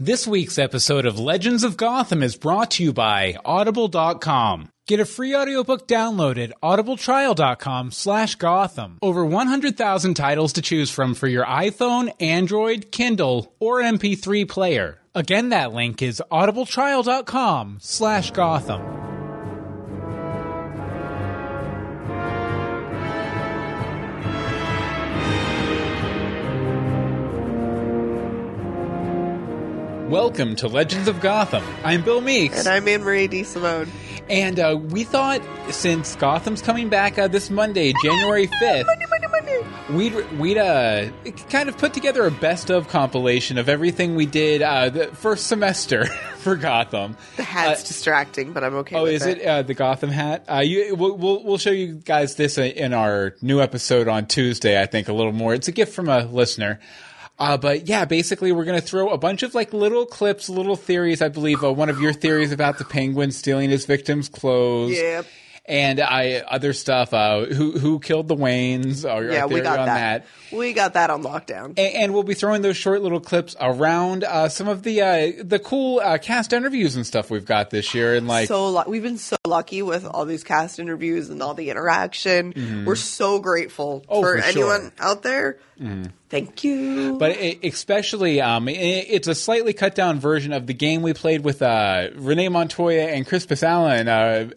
This week's episode of Legends of Gotham is brought to you by Audible.com. Get a free audiobook download at audibletrial.com/Gotham. Over 100,000 titles to choose from for your iPhone, Android, Kindle, or MP3 player. Again, that link is audibletrial.com/Gotham. Welcome to Legends of Gotham. I'm Bill Meeks. And I'm Anne-Marie D. Simone. And we thought, since Gotham's coming back this Monday, January 5th, we'd kind of put together a best-of compilation of everything we did the first semester for Gotham. The hat's distracting, but I'm okay with it. Oh, is it the Gotham hat? We'll show you guys this in our new episode on Tuesday, I think, a little more. It's a gift from a listener. But yeah, basically we're going to throw a bunch of like little clips, little theories. I believe one of your theories about the Penguin stealing his victim's clothes. Yep. And other stuff. Who killed the Waynes? Yeah, we got that. We got that on lockdown. And we'll be throwing those short little clips around some of the cool cast interviews and stuff we've got this year. And like, we've been so lucky with all these cast interviews and all the interaction. Mm-hmm. We're so grateful for anyone out there. Mm. Thank you. But especially, it's a slightly cut down version of the game we played with Renee Montoya and Crispus Allen,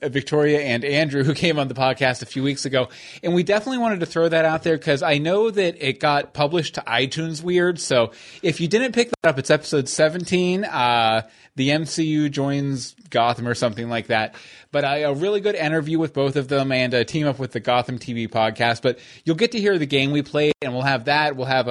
Victoria and Andrew, who came on the podcast a few weeks ago. And we definitely wanted to throw that out there because I know that it got published to iTunes weird. So if you didn't pick that up, it's episode 17. The MCU joins Gotham or something like that. But a really good interview with both of them and a team up with the Gotham TV podcast. But you'll get to hear the game we played, and we'll have that. We'll have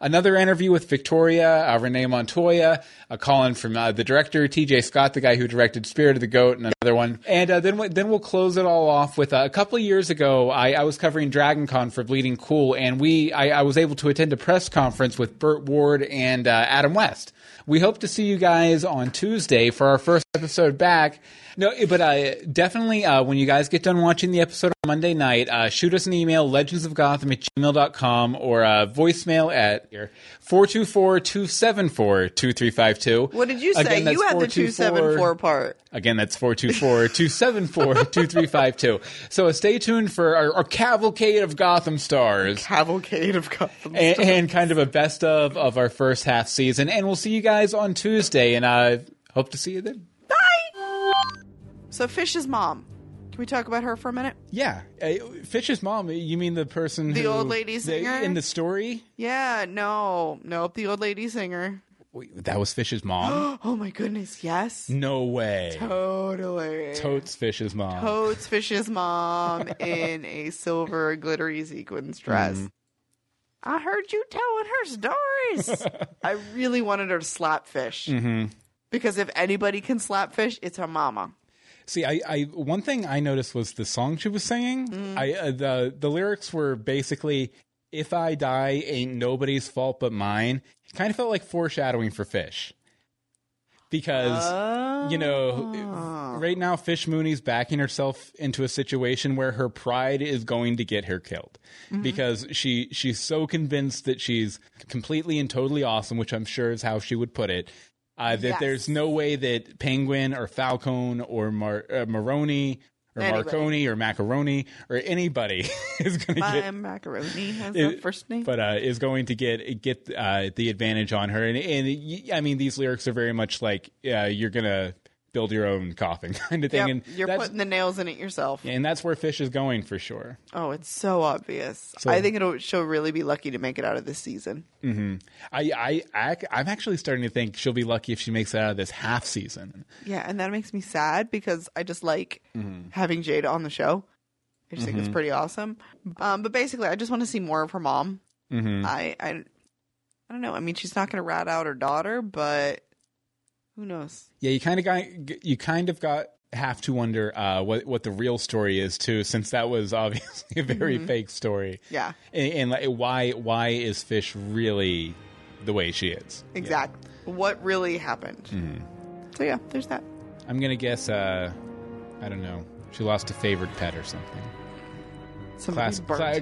another interview with Victoria, Renee Montoya, a call-in from the director, TJ Scott, the guy who directed Spirit of the Goat, and another one. And then we'll close it all off with a couple of years ago, I was covering Dragon Con for Bleeding Cool, and I was able to attend a press conference with Burt Ward and Adam West. We hope to see you guys on Tuesday for our first episode back. No, but definitely when you guys get done watching the episode on Monday night, shoot us an email, legendsofgotham at gmail.com, or voicemail at 424-274-2352. What did you say? Again, you had the 274 part. Again, that's 424-274-2352. So stay tuned for our cavalcade of Gotham stars. Cavalcade of Gotham stars. And kind of a best of our first half season. And we'll see you guys on Tuesday, and I hope to see you then. Bye! So Fish's mom. Can we talk about her for a minute? Yeah. Fish's mom, you mean the person the old lady singer? In the story? Yeah, nope, the old lady singer. Wait, that was Fish's mom? Oh my goodness, yes. No way. Totally. Totes Fish's mom. Totes Fish's mom in a silver glittery sequins dress. Mm. I heard you telling her stories. I really wanted her to slap Fish. Mm-hmm. Because if anybody can slap Fish, it's her mama. See, I one thing I noticed was the song she was singing. Mm. The lyrics were basically, if I die, ain't nobody's fault but mine. It kind of felt like foreshadowing for Fish. Because, you know, right now Fish Mooney's backing herself into a situation where her pride is going to get her killed. Mm-hmm. Because she's so convinced that she's completely and totally awesome, which I'm sure is how she would put it. That yes. There's no way that Penguin or Falcone or Maroni or anybody. Marconi or Macaroni or anybody is going to get Macaroni has the first name, but is going to get the advantage on her. And I mean, these lyrics are very much like you're going to build your own coffin kind of thing. Yep, and you're putting the nails in it yourself. And that's where Fish is going for sure. Oh, it's so obvious. So, I think she'll really be lucky to make it out of this season. Mm-hmm. I'm actually starting to think she'll be lucky if she makes it out of this half season. Yeah, and that makes me sad because I just like having Jada on the show. I just think it's pretty awesome. But basically, I just want to see more of her mom. Mm-hmm. I don't know. I mean, she's not going to rat out her daughter, but... who knows? Yeah, you kind of got have to wonder what the real story is too, since that was obviously a very fake story. Yeah, and like, why is Fish really the way she is? Exactly. Yeah. What really happened? Mm-hmm. So yeah, there's that. I'm gonna guess. I don't know. She lost a favorite pet or something.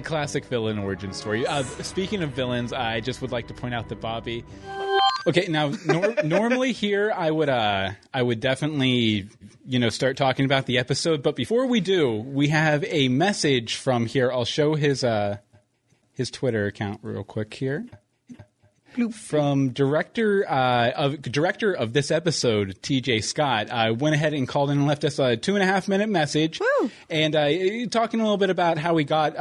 Classic villain origin story. Speaking of villains, I just would like to point out that Bobby. Okay, now normally here I would definitely, start talking about the episode, but before we do, we have a message from here. I'll show his Twitter account real quick here. From director of this episode, TJ Scott, went ahead and called in and left us a 2.5-minute message. Woo! And talking a little bit about how we got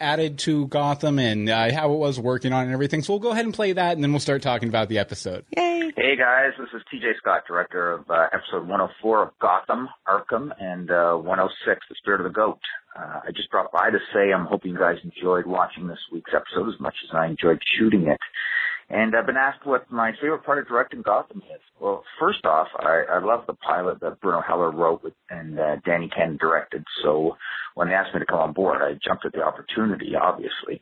added to Gotham and how it was working on and everything. So we'll go ahead and play that, and then we'll start talking about the episode. Yay! Hey, guys. This is TJ Scott, director of episode 104 of Gotham, Arkham, and 106, The Spirit of the Goat. I just dropped by to say I'm hoping you guys enjoyed watching this week's episode as much as I enjoyed shooting it. And I've been asked what my favorite part of directing Gotham is. Well, first off, I love the pilot that Bruno Heller wrote and Danny Cannon directed. So when they asked me to come on board, I jumped at the opportunity, obviously.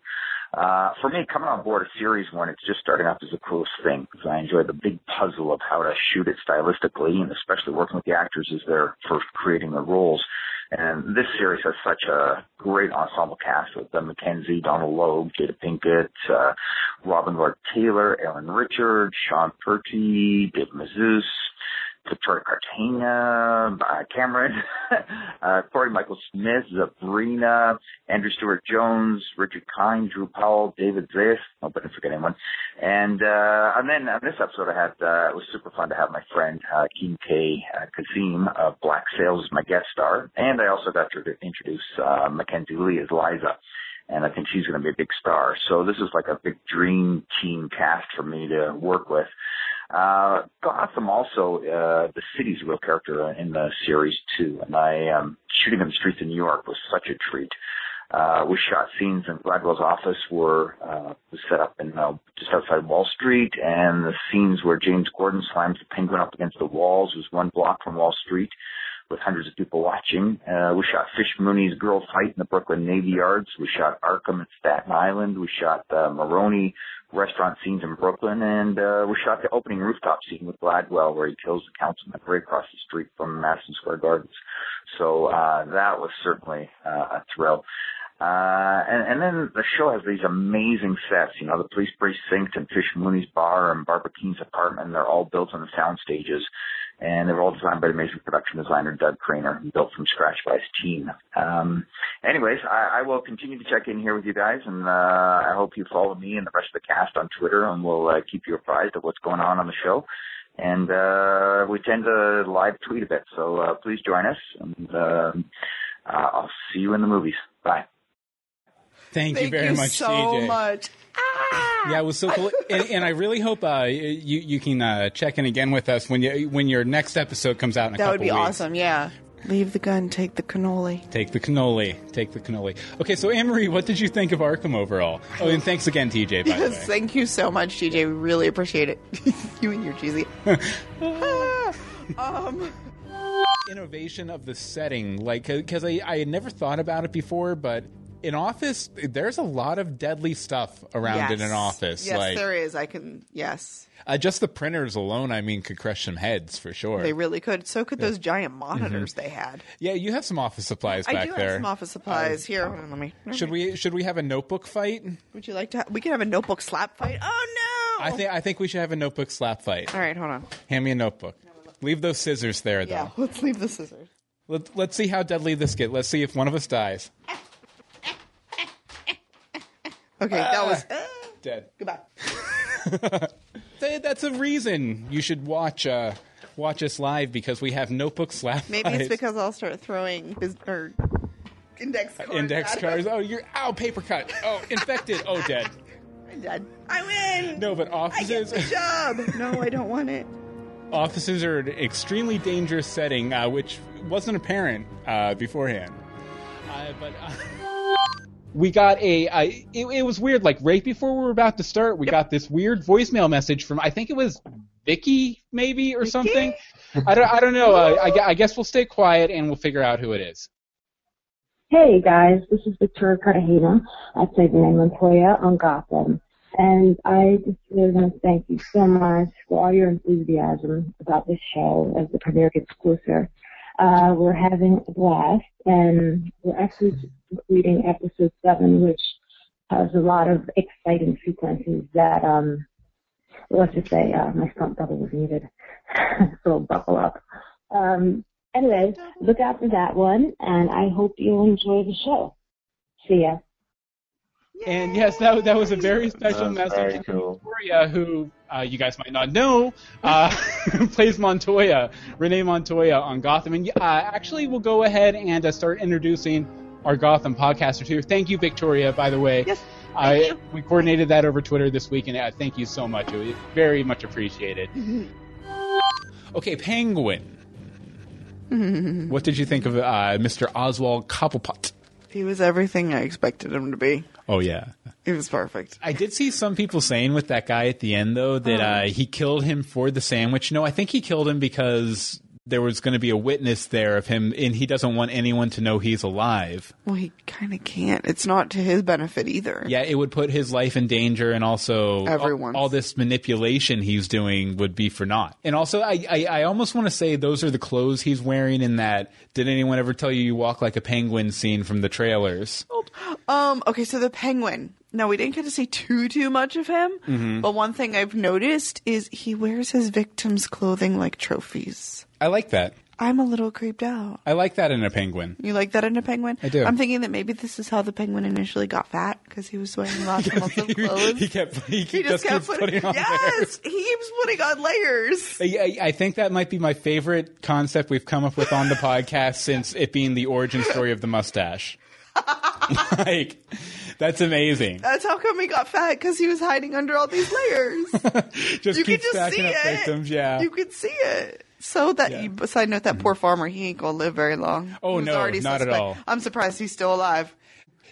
For me, coming on board a series when it's just starting up is the coolest thing, because I enjoy the big puzzle of how to shoot it stylistically, and especially working with the actors as they're first creating their roles. And this series has such a great ensemble cast with Mackenzie, Donald Logue, Jada Pinkett, Robin Lord Taylor, Erin Richards, Sean Pertwee, David Mazouz, Victoria Cartagena, Cameron, Corey Michael Smith, Sabrina, Andrew Stewart Jones, Richard Kind, Drew Powell, David Zayas. I hope I didn't forget anyone. And then on this episode, I had it was super fun to have my friend Keem K. Kazim of Black Sails as my guest star, and I also got to introduce Mackenzie Lee as Liza. And I think she's going to be a big star. So this is like a big dream team cast for me to work with. Gotham also, the city's real character in the series too. And shooting on the streets in New York was such a treat. We shot scenes in Gladwell's office was set up in just outside Wall Street, and the scenes where James Gordon slams the Penguin up against the walls was one block from Wall Street, with hundreds of people watching. We shot Fish Mooney's girl fight in the Brooklyn Navy Yards. We shot Arkham at Staten Island. We shot the Maroni restaurant scenes in Brooklyn. And we shot the opening rooftop scene with Gladwell where he kills the councilman right across the street from Madison Square Gardens. So that was certainly a thrill. And then the show has these amazing sets, the police precinct and Fish Mooney's bar and Barbara Keene's apartment. They're all built on the sound stages, and they were all designed by the amazing production designer Doug Craner, and built from scratch by his team. Anyways, I will continue to check in here with you guys, and I hope you follow me and the rest of the cast on Twitter, and we'll keep you apprised of what's going on the show. And we tend to live tweet a bit, so please join us, and I'll see you in the movies. Bye. Thank you very much, TJ. Ah! Yeah, it was so cool. And I really hope you can check in again with us when your next episode comes out in a couple weeks. That would be awesome, yeah. Leave the gun, take the cannoli. Take the cannoli. Okay, so Anne-Marie, what did you think of Arkham overall? Oh, and thanks again, TJ, by the way. Thank you so much, TJ. We really appreciate it. You and your cheesy. Innovation of the setting, because I had never thought about it before, but... in office, there's a lot of deadly stuff around in an office. Yes, there is. Just the printers alone, could crush some heads for sure. They really could. So could those giant monitors they had. Yeah, you have some office supplies back there. I do have some office supplies. Here, hold on, Should we have a notebook fight? Would you like to? We could have a notebook slap fight. Oh, no! I think we should have a notebook slap fight. All right, hold on. Hand me a notebook. Leave those scissors there, though. Yeah, let's leave the scissors. Let's see how deadly this gets. Let's see if one of us dies. Okay, that was... dead. Goodbye. That's a reason you should watch us live, because we have notebook slap. Maybe it's because I'll start throwing index cards. Index cards. Oh, you're... Ow, paper cut. Oh, infected. Oh, dead. I'm dead. I win! No, but offices... I get the job! No, I don't want it. Offices are an extremely dangerous setting, which wasn't apparent beforehand. We got it was weird, right before we were about to start, we got this weird voicemail message from, I think it was Vicky, maybe, or Vicky? Something. I don't know. I guess we'll stay quiet and we'll figure out who it is. Hey, guys. This is Victoria Cartagena. I played Renee Montoya on Gotham. And I just really want to thank you so much for all your enthusiasm about this show as the premiere gets closer. We're having a blast, and we're actually just completing episode 7, which has a lot of exciting sequences that let's just say my stunt double was needed, so buckle up. Anyway, look out for that one, and I hope you'll enjoy the show. See ya. And yes, that was a very special message from Victoria, who you guys might not know, plays Montoya, Renee Montoya on Gotham. And actually, we'll go ahead and start introducing our Gotham podcaster too. Thank you, Victoria, by the way. Yes, thank you. We coordinated that over Twitter this week, and thank you so much. It was very much appreciated. Okay, Penguin. What did you think of Mr. Oswald Cobblepot? He was everything I expected him to be. Oh, yeah. It was perfect. I did see some people saying with that guy at the end, though, that he killed him for the sandwich. No, I think he killed him because there was going to be a witness there of him, and he doesn't want anyone to know he's alive. Well, he kind of can't. It's not to his benefit either. Yeah, it would put his life in danger, and also all this manipulation he's doing would be for naught. And also, I almost want to say those are the clothes he's wearing in that "Did anyone ever tell you you walk like a penguin" scene from the trailers. Okay, so the Penguin. Now, we didn't get to see too much of him, but one thing I've noticed is he wears his victims' clothing like trophies. I like that. I'm a little creeped out. I like that in a penguin. You like that in a penguin? I do. I'm thinking that maybe this is how the Penguin initially got fat, because he was wearing lots and lots of clothes. He just kept putting on layers. He keeps putting on layers. I think that might be my favorite concept we've come up with on the podcast since it being the origin story of the mustache. Like, that's amazing. That's how come he got fat, because he was hiding under all these layers. Just keep stacking up victims, yeah. You could see it. So that side note, that poor farmer, he ain't gonna live very long. Oh no, not at all. I'm surprised he's still alive.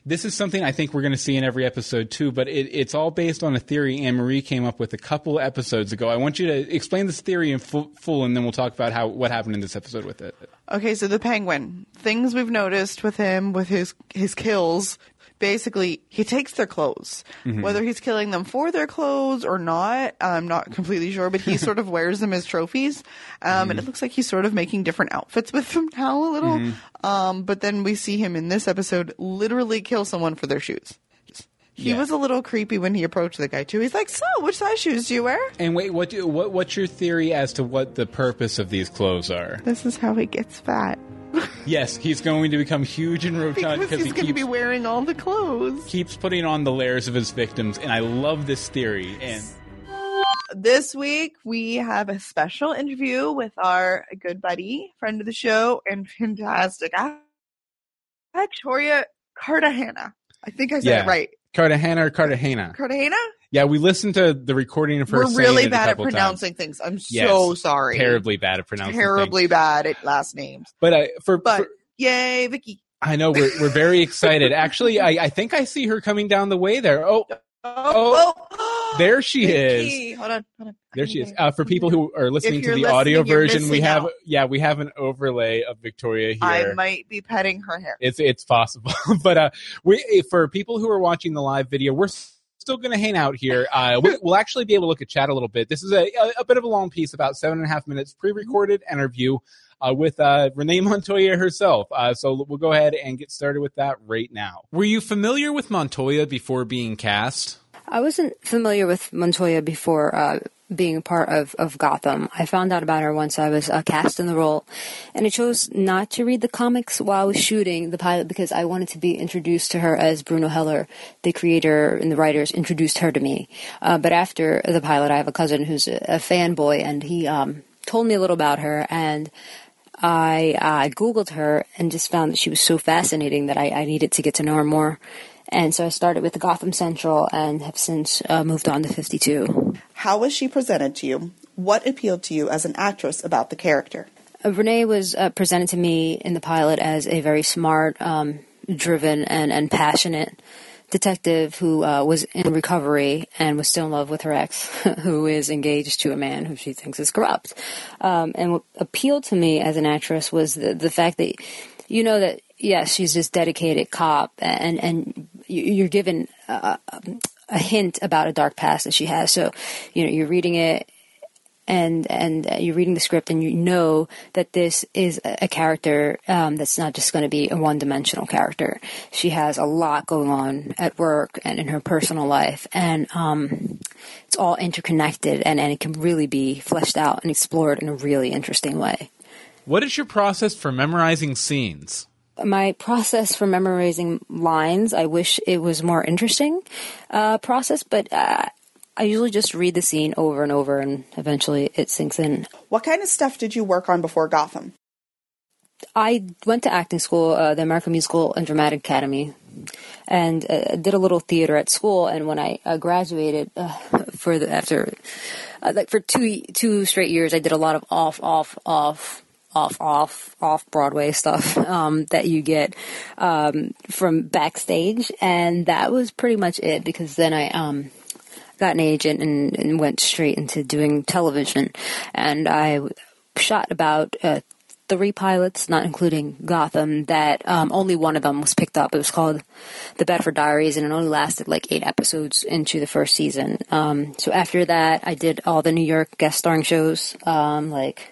This is something I think we're going to see in every episode too, but it's all based on a theory Anne-Marie came up with a couple episodes ago. I want you to explain this theory in full, and then we'll talk about what happened in this episode with it. Okay, so the Penguin. Things we've noticed with him, with his kills, basically he takes their clothes. Whether he's killing them for their clothes or not, I'm not completely sure, but he sort of wears them as trophies. And it looks like he's sort of making different outfits with them now a little. But then we see him in this episode literally kill someone for their shoes. He was a little creepy when he approached the guy too. He's like, "So, which size shoes do you wear?" And wait, what's your theory as to what the purpose of these clothes are? This is how he gets fat. Yes, he's going to become huge and rotund because he's going to be wearing all the clothes. Keeps putting on the layers of his victims, and I love this theory. And this week we have a special interview with our good buddy, friend of the show, and fantastic Victoria Cartagena. I think I said it right. Cartagena. Yeah, we listened to the recording of her. We're really bad at pronouncing things. I'm so sorry. Terribly bad at pronouncing things. Terribly bad at last names. But yay, Vicky. I know, we're very excited. Actually, I think I see her coming down the way there. Oh. There she is. Hold on. There she is. For people who are listening to the audio version, we have an overlay of Victoria here. I might be petting her hair. It's possible. But for people who are watching the live video, we're still going to hang out here. We'll actually be able to look at chat a little bit. This is a bit of a long piece, about 7.5 minutes, pre-recorded interview with Renee Montoya herself. So we'll go ahead and get started with that right now. Were you familiar with Montoya before being cast? I wasn't familiar with Montoya before being a part of Gotham. I found out about her once I was cast in the role, and I chose not to read the comics while I was shooting the pilot because I wanted to be introduced to her as Bruno Heller, the creator and the writers, introduced her to me. But after the pilot, I have a cousin who's a fanboy, and he told me a little about her, and I Googled her and just found that she was so fascinating that I needed to get to know her more. And so I started with Gotham Central and have since moved on to 52. How was she presented to you? What appealed to you as an actress about the character? Renee was presented to me in the pilot as a very smart, driven, and passionate detective who was in recovery and was still in love with her ex, who is engaged to a man who she thinks is corrupt. And what appealed to me as an actress was the fact that, you know, that, yes, she's this dedicated cop, and you're given a hint about a dark past that she has. So, you know, you're reading it, and you're reading the script and you know that this is a character that's not just going to be a one-dimensional character. She has a lot going on at work and in her personal life, and it's all interconnected, and it can really be fleshed out and explored in a really interesting way. What is your process for memorizing scenes? My process for memorizing lines, I wish it was more interesting process, but I usually just read the scene over and over, and eventually it sinks in. What kind of stuff did you work on before Gotham? I went to acting school, the American Musical and Dramatic Academy, and did a little theater at school. And when I graduated, for two straight years, I did a lot of off Broadway stuff that you get from backstage, and that was pretty much it. Because then I got an agent and went straight into doing television, and I shot about 3 pilots, not including Gotham, that only one of them was picked up. It was called The Bedford Diaries, and it only lasted like 8 episodes into the first season. So after that, I did all the New York guest starring shows, like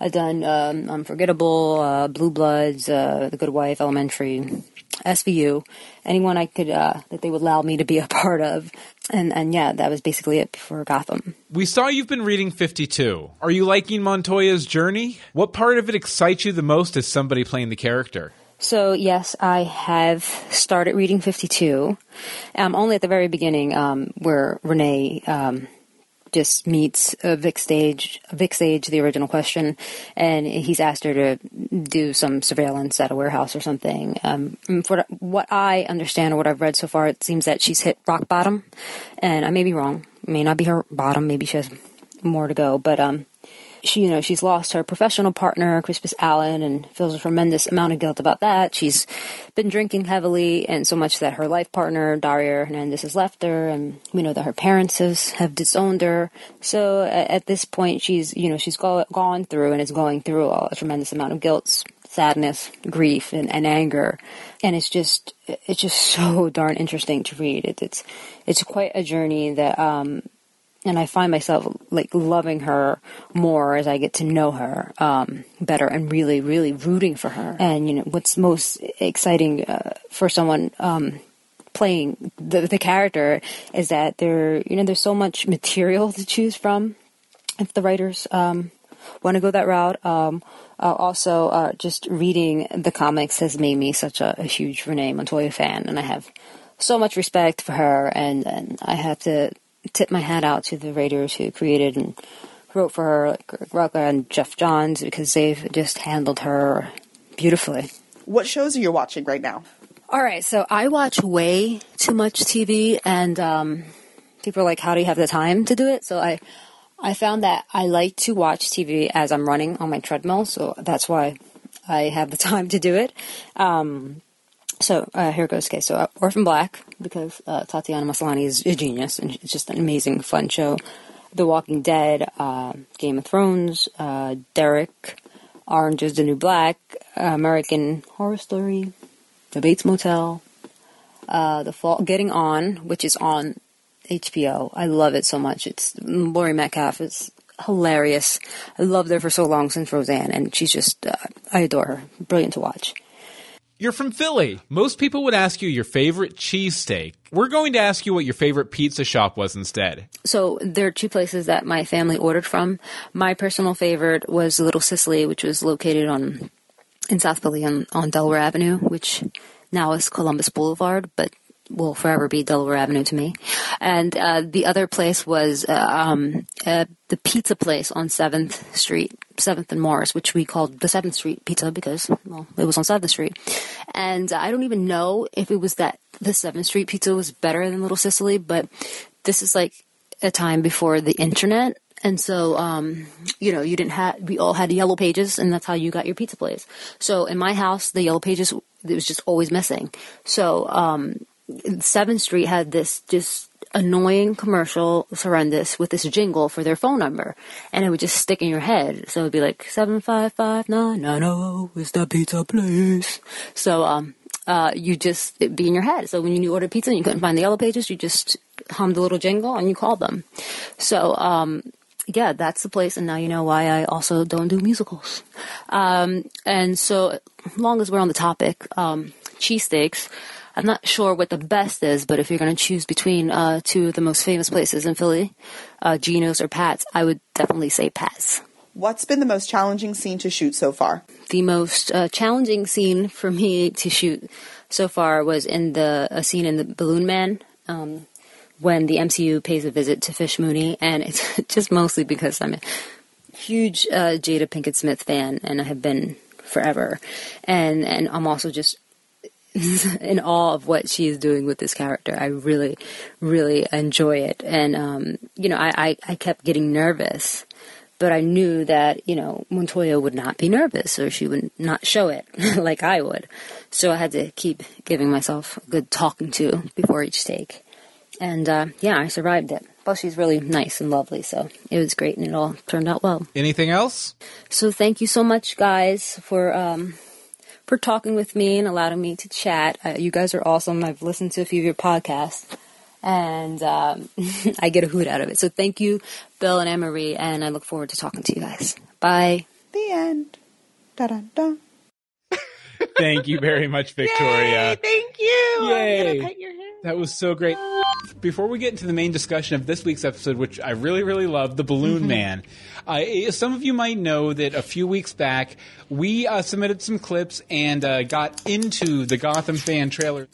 I've done Unforgettable, Blue Bloods, The Good Wife, Elementary, SVU, anyone I could that they would allow me to be a part of. And yeah, that was basically it for Gotham. We saw you've been reading 52. Are you liking Montoya's journey? What part of it excites you the most as somebody playing the character? So, yes, I have started reading 52. I'm only at the very beginning where Renee... just meets Vic Sage, the original question, and he's asked her to do some surveillance at a warehouse or something. For what I understand or what I've read so far, it seems that she's hit rock bottom, and I may be wrong. It may not be her bottom. Maybe she has more to go, but she's lost her professional partner, Crispus Allen, and feels a tremendous amount of guilt about that. She's been drinking heavily, and so much that her life partner, Daria Hernandez, has left her, and we know that her parents have disowned her. So at this point, she's gone through a tremendous amount of guilt, sadness, grief, and anger, and it's just so darn interesting to read. It's quite a journey that. And I find myself like loving her more as I get to know her better, and really, really rooting for her. And what's most exciting for someone playing the character is that there's so much material to choose from if the writers want to go that route. Also, just reading the comics has made me such a huge Renee Montoya fan, and I have so much respect for her. And I have to tip my hat out to the writers who created and wrote for her, like Rucker and Jeff Johns, because they've just handled her beautifully. What shows are you watching right now? All right, so I watch way too much TV, and people are like, how do you have the time to do it? So I found that I like to watch TV as I'm running on my treadmill, so that's why I have the time to do it. So here goes. Okay, so Orphan Black, because Tatiana Maslany is a genius, and it's just an amazing, fun show. The Walking Dead, Game of Thrones, Derek, Orange is the New Black, American Horror Story, The Bates Motel, The Fall, Getting On, which is on HBO. I love it so much. It's Laurie Metcalf. It's hilarious. I loved her for so long since Roseanne, and she's just, I adore her. Brilliant to watch. You're from Philly. Most people would ask you your favorite cheesesteak. We're going to ask you what your favorite pizza shop was instead. So there are 2 places that my family ordered from. My personal favorite was Little Sicily, which was located in South Philly on Delaware Avenue, which now is Columbus Boulevard, but will forever be Delaware Avenue to me. And the other place was the pizza place on 7th Street. 7th and Morris, which we called the 7th Street Pizza because, well, it was on 7th Street. And I don't even know if it was that the 7th Street Pizza was better than Little Sicily, but this is like a time before the internet. And so, you didn't have, we all had yellow pages, and that's how you got your pizza place. So in my house, the yellow pages, it was just always missing. So 7th Street had this just annoying commercial, horrendous, with this jingle for their phone number, and it would just stick in your head. So it'd be like 755-990 is the pizza place. So it'd be in your head. So when you ordered pizza and you couldn't find the yellow pages, you just hummed a little jingle and you called them. So yeah, that's the place. And now you know why I also don't do musicals. And so as long as we're on the topic, cheesesteaks, I'm not sure what the best is, but if you're going to choose between two of the most famous places in Philly, Gino's or Pat's, I would definitely say Pat's. What's been the most challenging scene to shoot so far? The most challenging scene for me to shoot so far was in a scene in The Balloon Man, when the MCU pays a visit to Fish Mooney, and it's just mostly because I'm a huge Jada Pinkett Smith fan, and I have been forever, and I'm also just in awe of what she is doing with this character. I really, really enjoy it, and I kept getting nervous, but I knew that Montoya would not be nervous, or she would not show it like I would, so I had to keep giving myself a good talking to before each take. And, I survived it. Plus, she's really nice and lovely, so it was great, and it all turned out well. Anything else? So thank you so much, guys, for talking with me and allowing me to chat. You guys are awesome. I've listened to a few of your podcasts, and I get a hoot out of it. So thank you, Bill and Anne-Marie, and I look forward to talking to you guys. Bye. The end. Da-da-da. Thank you very much, Victoria. Yay, thank you. Yay. I'm going to cut your hair. That was so great. Before we get into the main discussion of this week's episode, which I really, really love, The Balloon Man, some of you might know that a few weeks back, we submitted some clips and got into the Gotham fan trailer.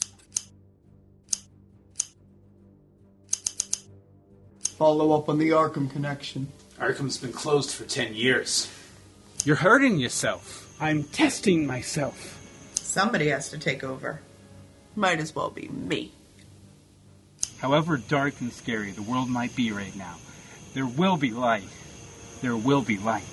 Follow up on the Arkham connection. Arkham's been closed for 10 years. You're hurting yourself. I'm testing myself. Somebody has to take over. Might as well be me. However dark and scary the world might be right now, there will be light. There will be light.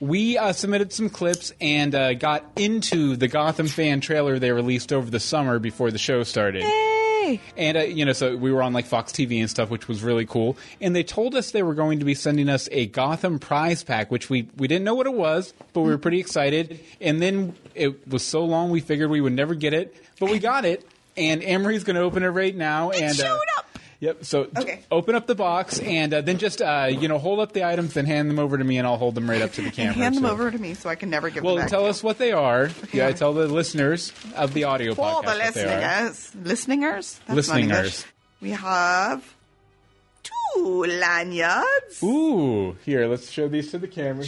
We submitted some clips and got into the Gotham fan trailer they released over the summer before the show started. Hey! And, so we were on, Fox TV and stuff, which was really cool. And they told us they were going to be sending us a Gotham prize pack, which we didn't know what it was, but we were pretty excited. And then it was so long we figured we would never get it, but we got it. And Anne-Marie's going to open it right now. It showed up! Yep, so Open up the box and then just, hold up the items and hand them over to me, and I'll hold them right up to the camera. Hand them over to me so I can never give them back. Well, tell us what they are. Yeah, tell the listeners of the audio podcast the listeners. Listeningers? That's listeningers. We have 2 lanyards. Ooh, here, let's show these to the camera.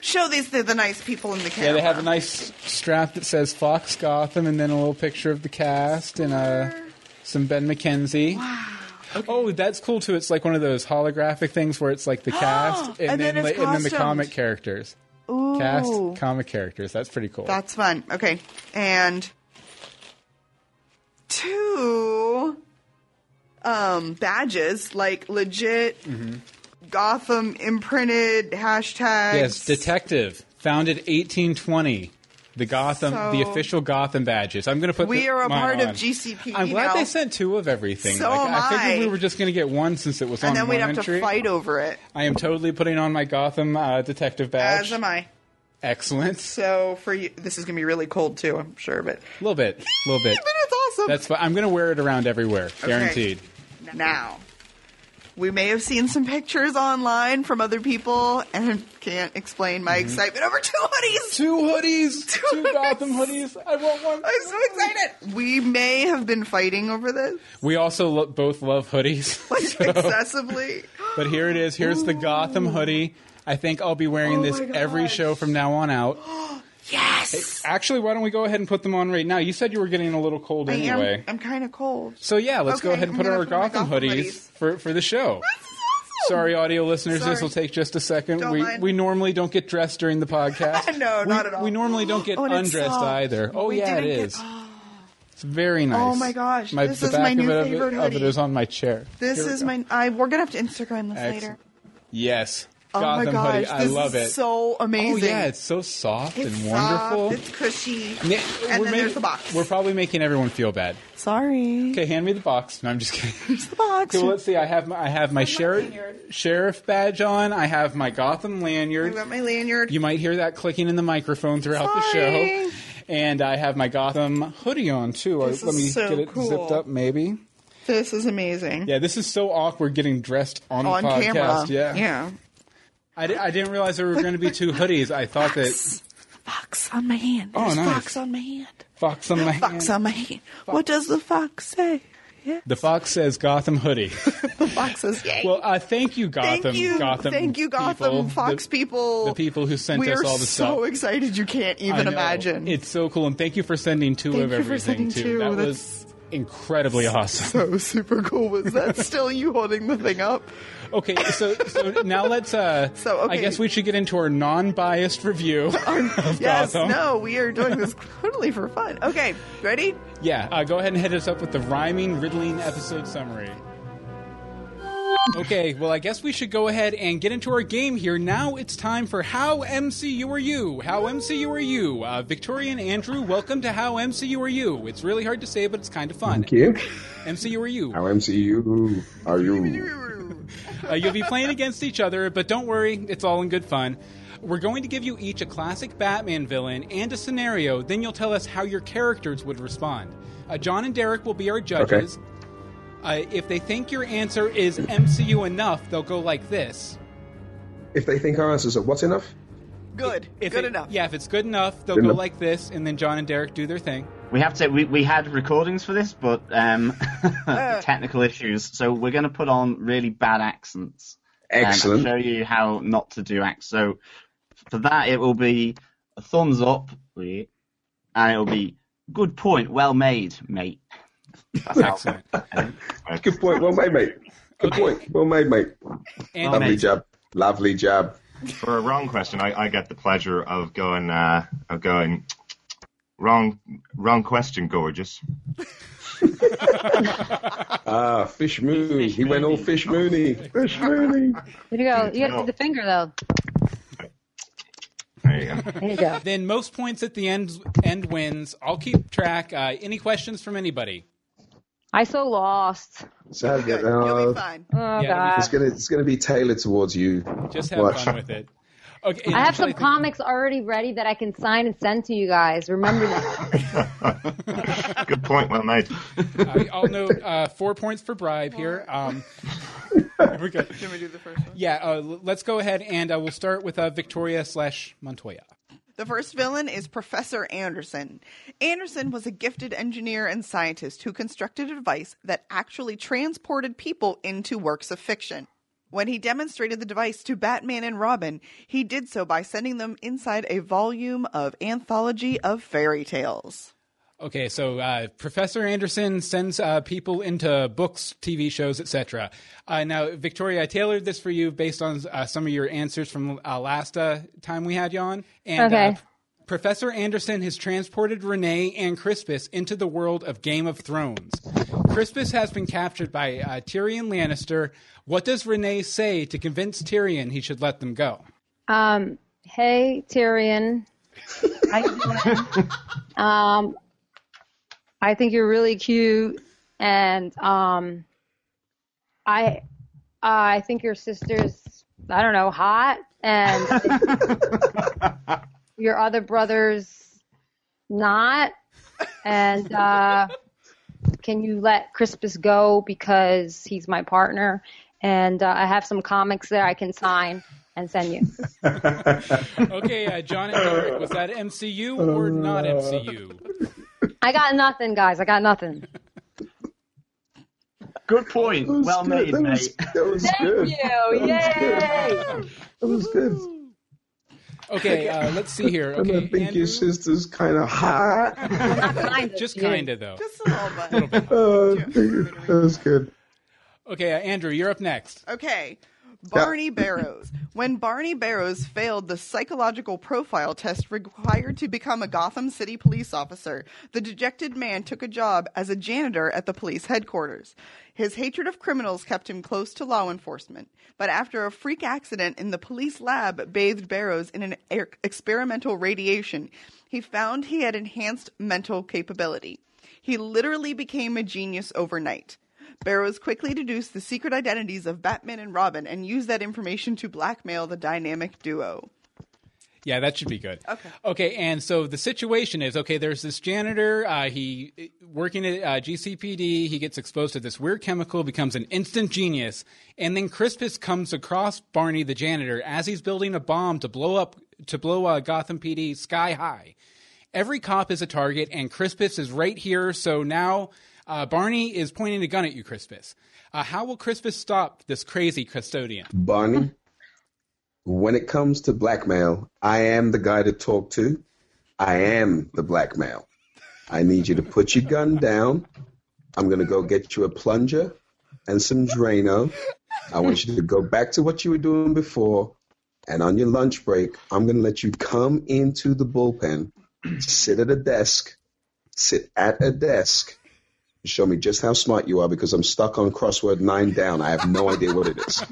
Show these to the nice people in the camera. Yeah, they have a nice strap that says Fox Gotham, and then a little picture of the cast and some Ben McKenzie. Wow. Okay. Oh, that's cool, too. It's like one of those holographic things where it's like the cast and then the comic characters. Ooh. Cast, comic characters. That's pretty cool. That's fun. Okay. And 2... badges, like legit Gotham imprinted hashtags. Yes, detective, founded 1820. The Gotham, the official Gotham badges. I'm going to put we are a part on. Of GCPD. I'm glad they sent 2 of everything. So I figured we were just going to get 1 since it was on one entry. And then we'd have to fight over it. I am totally putting on my Gotham detective badge. As am I. Excellent. So for you, this is going to be really cold too, I'm sure, but a little bit, a little bit. But it's awesome. That's fine. I'm going to wear it around everywhere, guaranteed. Okay. Now, we may have seen some pictures online from other people, and can't explain my excitement over 2 hoodies. 2 hoodies. 2 Gotham hoodies. I want one. I'm so excited. We may have been fighting over this. We also both love hoodies. Like, so. Excessively. But here it is. Here's the Gotham hoodie. I think I'll be wearing this every show from now on out. Yes! Hey, actually, why don't we go ahead and put them on right now? You said you were getting a little cold anyway. I'm kind of cold. So, yeah, let's go ahead and put on our Gotham hoodies for the show. This is awesome! Sorry, audio listeners, this will take just a second. We normally don't get dressed during the podcast. No, not at all. We normally don't get undressed either. Oh, yeah, it is. It's very nice. Oh, my gosh. This is my new favorite hoodie. The back of it is on my chair. This is my... We're going to have to Instagram this later. Yes. Gotham hoodie. I love it. This is so amazing. Oh, yeah. It's so soft and wonderful. It's cushy. And then there's the box. We're probably making everyone feel bad. Sorry. Okay, hand me the box. No, I'm just kidding. Here's the box. So let's see. I have my sheriff badge on. I have my Gotham lanyard. I got my lanyard. You might hear that clicking in the microphone throughout the show. And I have my Gotham hoodie on, too. Let me get it zipped up, maybe. This is amazing. Yeah, this is so awkward getting dressed on the podcast. Camera. Yeah. I didn't realize there were going to be two hoodies. I thought that... Fox on my hand. There's fox on my hand. Fox on my hand. Fox on my hand. What does the fox say? Yeah. The fox says Gotham hoodie. The fox says yay. Well, thank you, Gotham. Thank you, Gotham people. Fox people. The people who sent us all the stuff. We are so excited you can't even imagine. It's so cool. And thank you for sending two of everything. That was incredibly awesome. So super cool. Was that still you holding the thing up? Okay, so now let's, I guess we should get into our non-biased review of Gotham. No, we are doing this totally for fun. Okay, ready? Yeah, go ahead and hit us up with the rhyming, riddling episode summary. Okay, well, I guess we should go ahead and get into our game here. Now it's time for How MCU Are You? How MCU Are You? Victoria and Andrew, welcome to How MCU Are You? It's really hard to say, but it's kind of fun. Thank you. MCU Are You? How MCU Are You? You'll be playing against each other, but don't worry, it's all in good fun. We're going to give you each a classic Batman villain and a scenario, then you'll tell us how your characters would respond. John and Derek will be our judges. Okay. If they think your answer is MCU enough, they'll go like this. If they think our answers are what's enough? Good. If good enough. Yeah, if it's good enough, they'll go like this, and then John and Derek do their thing. We have to. We had recordings for this, but technical issues. So we're going to put on really bad accents. Excellent. And I'll show you how not to do accents. So for that, it will be a thumbs up, and it will be good point, well made, mate. That's excellent. Good point, well made, mate. And lovely mate. Lovely jab. For a wrong question, I get the pleasure of going. Wrong question, gorgeous. Fish Mooney. He went all Fish Mooney. Fish Mooney. There you go. You got to do the finger, though. There you go. Then most points at the end wins. I'll keep track. Any questions from anybody? I so lost. So you'll be fine. Oh, yeah, God. It's gonna be tailored towards you. Just have fun with it. Okay, I have some comics already ready that I can sign and send to you guys. Remember that. Good point, well made. I'll note 4 points for bribe here. We go. Can we do the first one? Yeah, let's go ahead and we'll start with Victoria/Montoya. The first villain is Professor Anderson. Anderson was a gifted engineer and scientist who constructed a device that actually transported people into works of fiction. When he demonstrated the device to Batman and Robin, he did so by sending them inside a volume of Anthology of Fairy Tales. Okay, so Professor Anderson sends people into books, TV shows, etc. Now, Victoria, I tailored this for you based on some of your answers from last time we had you on. And, okay. Professor Anderson has transported Renee and Crispus into the world of Game of Thrones. Crispus has been captured by Tyrion Lannister. What does Renee say to convince Tyrion he should let them go? Hey, Tyrion. I think you're really cute, and I think your sister's, I don't know, hot, and... Your other brother's not, and can you let Crispus go because he's my partner, and I have some comics there I can sign and send you. Okay, John and Eric, was that MCU or not MCU? I got nothing, guys. Good point. Well made, mate. Thank you. Yay! That was good. Okay, let's see here. Okay, I think your sister's kind of hot. Just kind of, though. Just a little bit. That was good. Okay, Andrew, you're up next. Okay, Barney Barrows. When Barney Barrows failed the psychological profile test required to become a Gotham City police officer, the dejected man took a job as a janitor at the police headquarters. His hatred of criminals kept him close to law enforcement, but after a freak accident in the police lab bathed Barrows in an experimental radiation, he found he had enhanced mental capability. He literally became a genius overnight. Barrows quickly deduced the secret identities of Batman and Robin and used that information to blackmail the dynamic duo. Yeah, that should be good. Okay. Okay, and so the situation is, okay, there's this janitor. He working at GCPD. He gets exposed to this weird chemical, becomes an instant genius. And then Crispus comes across Barney the janitor as he's building a bomb to blow Gotham PD sky high. Every cop is a target, and Crispus is right here, so now Barney is pointing a gun at you, Crispus. How will Crispus stop this crazy custodian? Barney? When it comes to blackmail, I am the guy to talk to. I am the blackmail. I need you to put your gun down. I'm going to go get you a plunger and some Drano. I want you to go back to what you were doing before. And on your lunch break, I'm going to let you come into the bullpen, sit at a desk, and show me just how smart you are, because I'm stuck on crossword 9 down. I have no idea what it is.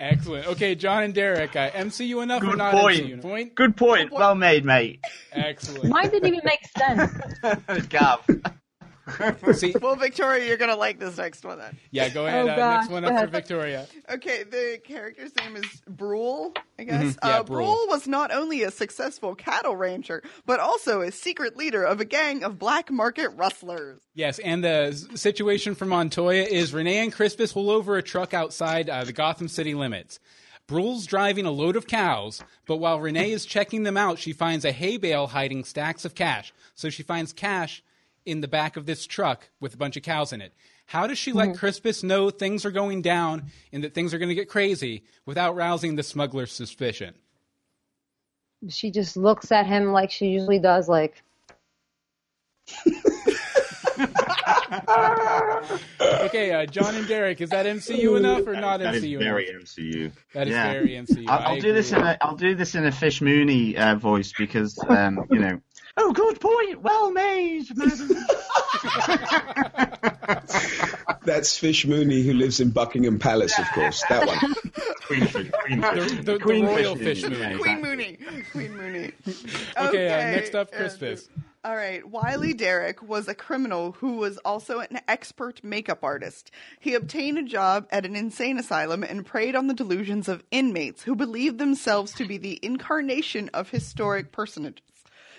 Excellent. Okay, John and Derek, I MC you enough or not MC you? Point? Good point. Well made, mate. Excellent. Mine didn't even make sense. Gov. See? Well, Victoria, you're going to like this next one then. Yeah, go ahead. Next one up for Victoria. Okay, the character's name is Brule, I guess. Mm-hmm. Yeah, Brule was not only a successful cattle rancher, but also a secret leader of a gang of black market rustlers. Yes, and the situation for Montoya is Renee and Crispus pull over a truck outside the Gotham City limits. Brule's driving a load of cows, but while Renee is checking them out, she finds a hay bale hiding stacks of cash. So she finds cash in the back of this truck with a bunch of cows in it. How does she let Crispus know things are going down and that things are going to get crazy without rousing the smuggler's suspicion? She just looks at him like she usually does, like... Okay, John and Derek, is that MCU enough or not MCU? That is very MCU. I'll do this in a Fish Mooney voice because you know. Oh, good point. Well made, madam. That's Fish Mooney, who lives in Buckingham Palace, of course. That one. Queen Fish Mooney. Okay, next up, Crispus. All right. Wiley Derrick was a criminal who was also an expert makeup artist. He obtained a job at an insane asylum and preyed on the delusions of inmates who believed themselves to be the incarnation of historic personages.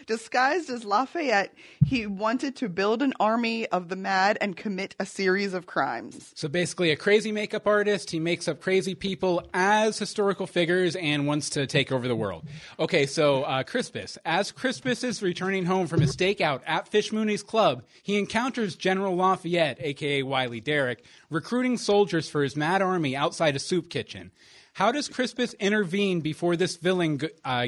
Disguised as Lafayette, he wanted to build an army of the mad and commit a series of crimes. So basically a crazy makeup artist. He makes up crazy people as historical figures and wants to take over the world. Okay, so Crispus. As Crispus is returning home from his stakeout at Fish Mooney's club, he encounters General Lafayette, a.k.a. Wiley Derrick, recruiting soldiers for his mad army outside a soup kitchen. How does Crispus intervene before this villain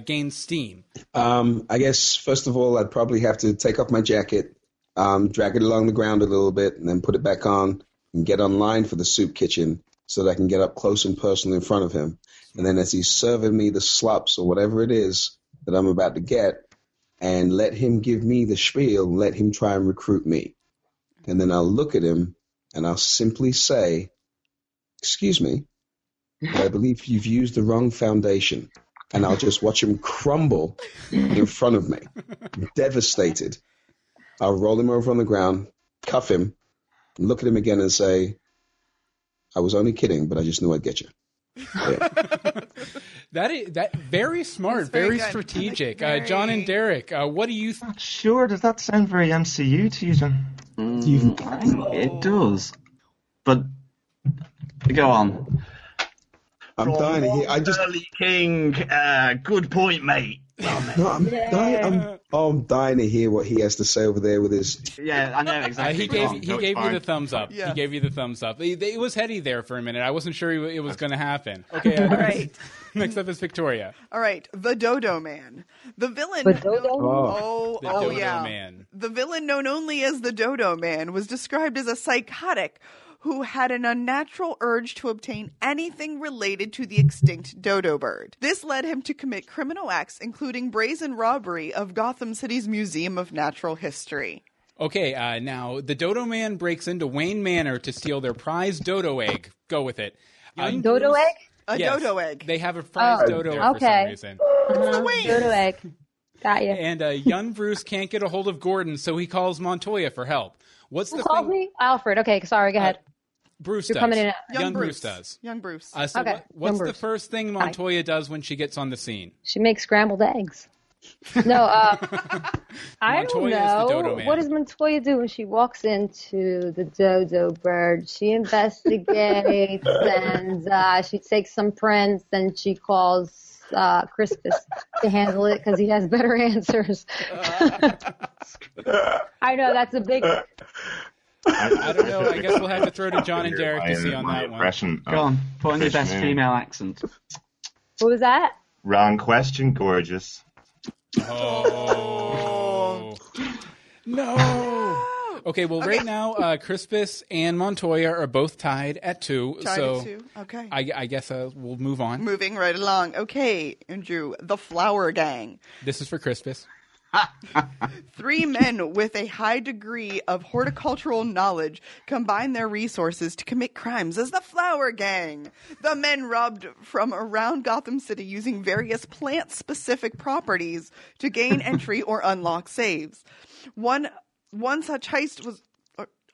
gains steam? I guess, first of all, I'd probably have to take off my jacket, drag it along the ground a little bit, and then put it back on and get online for the soup kitchen so that I can get up close and personal in front of him. And then as he's serving me the slops or whatever it is that I'm about to get, and let him give me the spiel, let him try and recruit me. And then I'll look at him, and I'll simply say, excuse me, I believe you've used the wrong foundation, and I'll just watch him crumble in front of me, devastated. I'll roll him over on the ground, cuff him, and look at him again and say, I was only kidding, but I just knew I'd get you. Yeah. That very smart, very strategic. John and Derek, what do you think? Sure, does that sound very MCU to you, John? It does. But go on. I'm dying to hear. I just. Early King, good point, mate. I'm dying to hear what he has to say over there with his. Yeah, I know exactly. He gave you the thumbs up. Yeah. He gave you the thumbs up. It was heady there for a minute. I wasn't sure it was going to happen. Okay, all right. Next up is Victoria. All right, the Dodo Man, the villain. The Dodo. Man. The villain, known only as the Dodo Man, was described as a psychotic who had an unnatural urge to obtain anything related to the extinct dodo bird. This led him to commit criminal acts, including brazen robbery of Gotham City's Museum of Natural History. Okay, now, the Dodo Man breaks into Wayne Manor to steal their prized dodo egg. Go with it. Dodo egg? Dodo egg. They have a prized dodo egg for some reason. It's the Wayne. Dodo egg. Got you. And young Bruce can't get a hold of Gordon, so he calls Montoya for help. What's the thing? Who called me? Alfred. Okay, sorry, go ahead. Bruce You're does. Coming in at- Young Bruce. Bruce does. Young Bruce. So okay. What's Young the Bruce. First thing Montoya does when she gets on the scene? She makes scrambled eggs. No, I don't know. What does Montoya do when she walks into the dodo bird? She investigates and she takes some prints and she calls Crispus to handle it because he has better answers. I know, that's a big... I don't know. I guess we'll have to throw to John and Derek to see on that one. Go on, put on your best female accent. What was that? Wrong question, gorgeous. Oh. No. Okay, well, right now, Crispus and Montoya are both tied at 2. Tied at 2. Okay. I guess we'll move on. Moving right along. Okay, Andrew, the Flower Gang. This is for Crispus. Three men with a high degree of horticultural knowledge combine their resources to commit crimes as the Flower Gang. The men robbed from around Gotham City using various plant-specific properties to gain entry or unlock saves. One such heist was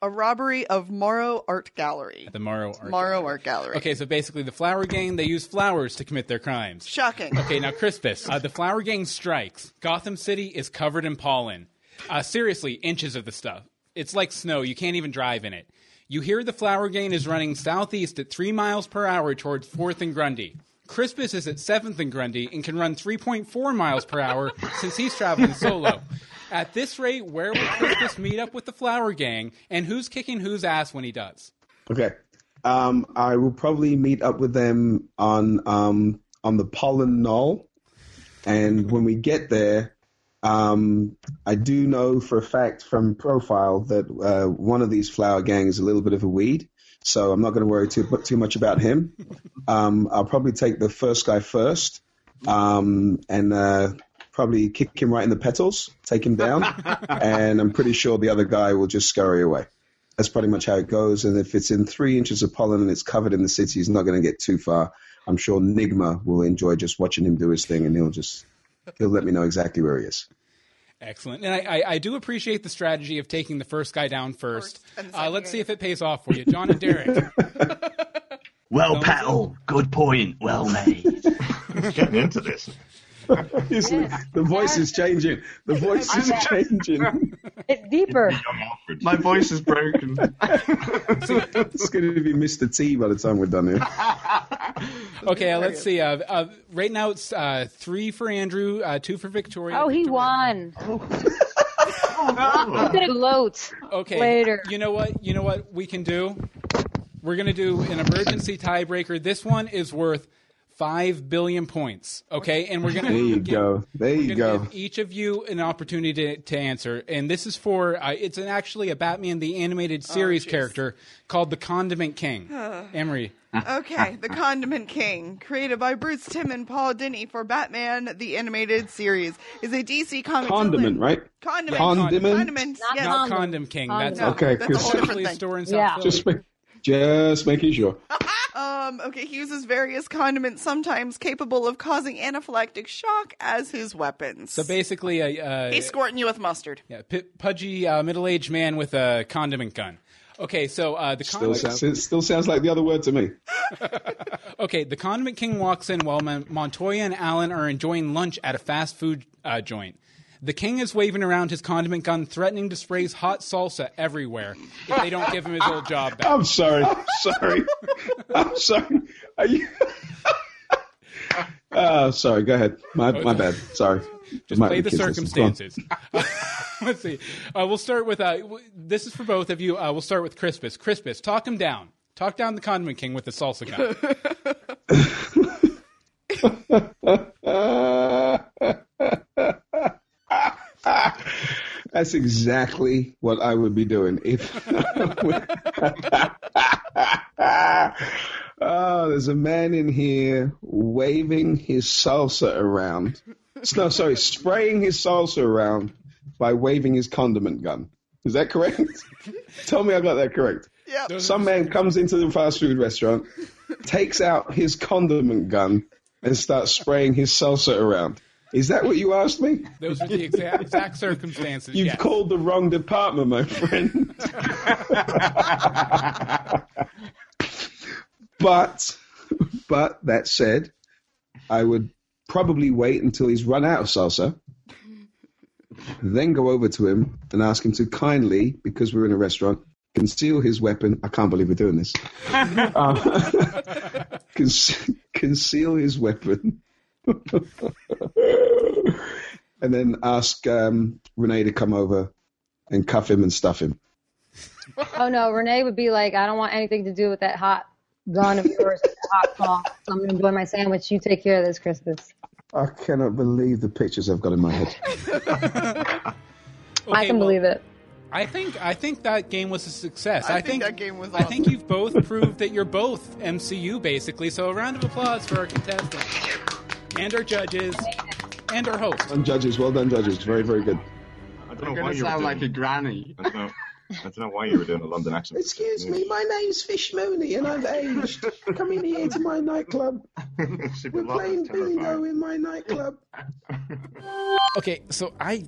a robbery of Morrow Art Gallery. At the Morrow Art Gallery. Okay, so basically the Flower Gang, they use flowers to commit their crimes. Shocking. Okay, now Crispus, the Flower Gang strikes. Gotham City is covered in pollen. Seriously, inches of the stuff. It's like snow. You can't even drive in it. You hear the Flower Gang is running southeast at 3 miles per hour towards 4th and Grundy. Crispus is at 7th and Grundy and can run 3.4 miles per hour since he's traveling solo. At this rate, where will Crispus meet up with the Flower Gang, and who's kicking whose ass when he does? Okay. I will probably meet up with them on the Pollen Knoll, and when we get there, I do know for a fact from profile that one of these Flower Gang is a little bit of a weed, so I'm not going to worry too much about him. I'll probably take the first guy first, and... probably kick him right in the petals, take him down, and I'm pretty sure the other guy will just scurry away. That's pretty much how it goes, and if it's in 3 inches of pollen and it's covered in the city, he's not going to get too far. I'm sure Nigma will enjoy just watching him do his thing, and he'll let me know exactly where he is. Excellent. And I do appreciate the strategy of taking the first guy down first. Let's see if it pays off for you. John and Derek. Well, Patel, good point. Well made. He's getting into this. The voice is changing. The voice is changing. It's deeper. My voice is broken. It's going to be Mr. T by the time we're done here. Okay, let's see. Right now it's 3 for Andrew, 2 for Victoria. Oh, he won. I'm going to gloat later. You know what we can do? We're going to do an emergency tiebreaker. This one is worth 5 billion points, okay? And we're going to give each of you an opportunity to answer. And this is for it's actually a Batman the Animated Series character called the Condiment King. Emery. Okay, the Condiment King, created by Bruce Timm and Paul Dini for Batman the Animated Series, is a DC comic. Condiment, right? Condiment. Yes. Not Condom King. That's okay. That's a whole different thing. Store in South Philly. Just making sure. Okay, he uses various condiments, sometimes capable of causing anaphylactic shock, as his weapons. So basically, he's squirting you with mustard. Yeah, pudgy middle-aged man with a condiment gun. Okay, so the condiment still sounds like the other word to me. Okay, the Condiment King walks in while Montoya and Allen are enjoying lunch at a fast food joint. The king is waving around his condiment gun, threatening to spray hot salsa everywhere if they don't give him his old job back. I'm sorry. Are you... sorry, go ahead. My bad. Sorry. Just play the circumstances. Let's see. We'll start with this is for both of you. We'll start with Crispus. Crispus, talk him down. Talk down the Condiment King with the salsa gun. That's exactly what I would be doing if there's a man in here waving his salsa around. No, sorry, spraying his salsa around by waving his condiment gun. Is that correct? Tell me I got that correct. Yep. Some man comes into the fast food restaurant, takes out his condiment gun, and starts spraying his salsa around. Is that what you asked me? Those are the exact circumstances. You've called the wrong department, my friend. But that said, I would probably wait until he's run out of salsa, then go over to him and ask him to kindly, because we're in a restaurant, conceal his weapon. I can't believe we're doing this. Conceal his weapon. And then ask Renee to come over and cuff him and stuff him. Oh, no. Renee would be like, I don't want anything to do with that hot gun of yours, that hot call. So I'm going to enjoy my sandwich. You take care of this, Crispus. I cannot believe the pictures I've got in my head. I can believe it. I think that game was a success. I think that game was awesome. I think you've both proved that you're both MCU, basically. So a round of applause for our contestants and our judges and our host. Well done, judges. Very, very good. I don't know why you sound like a granny. I don't know why you were doing a London accent. Excuse me, my name's Fish Mooney and I've aged. Come in here to my nightclub. We're playing bingo in my nightclub. Okay, so I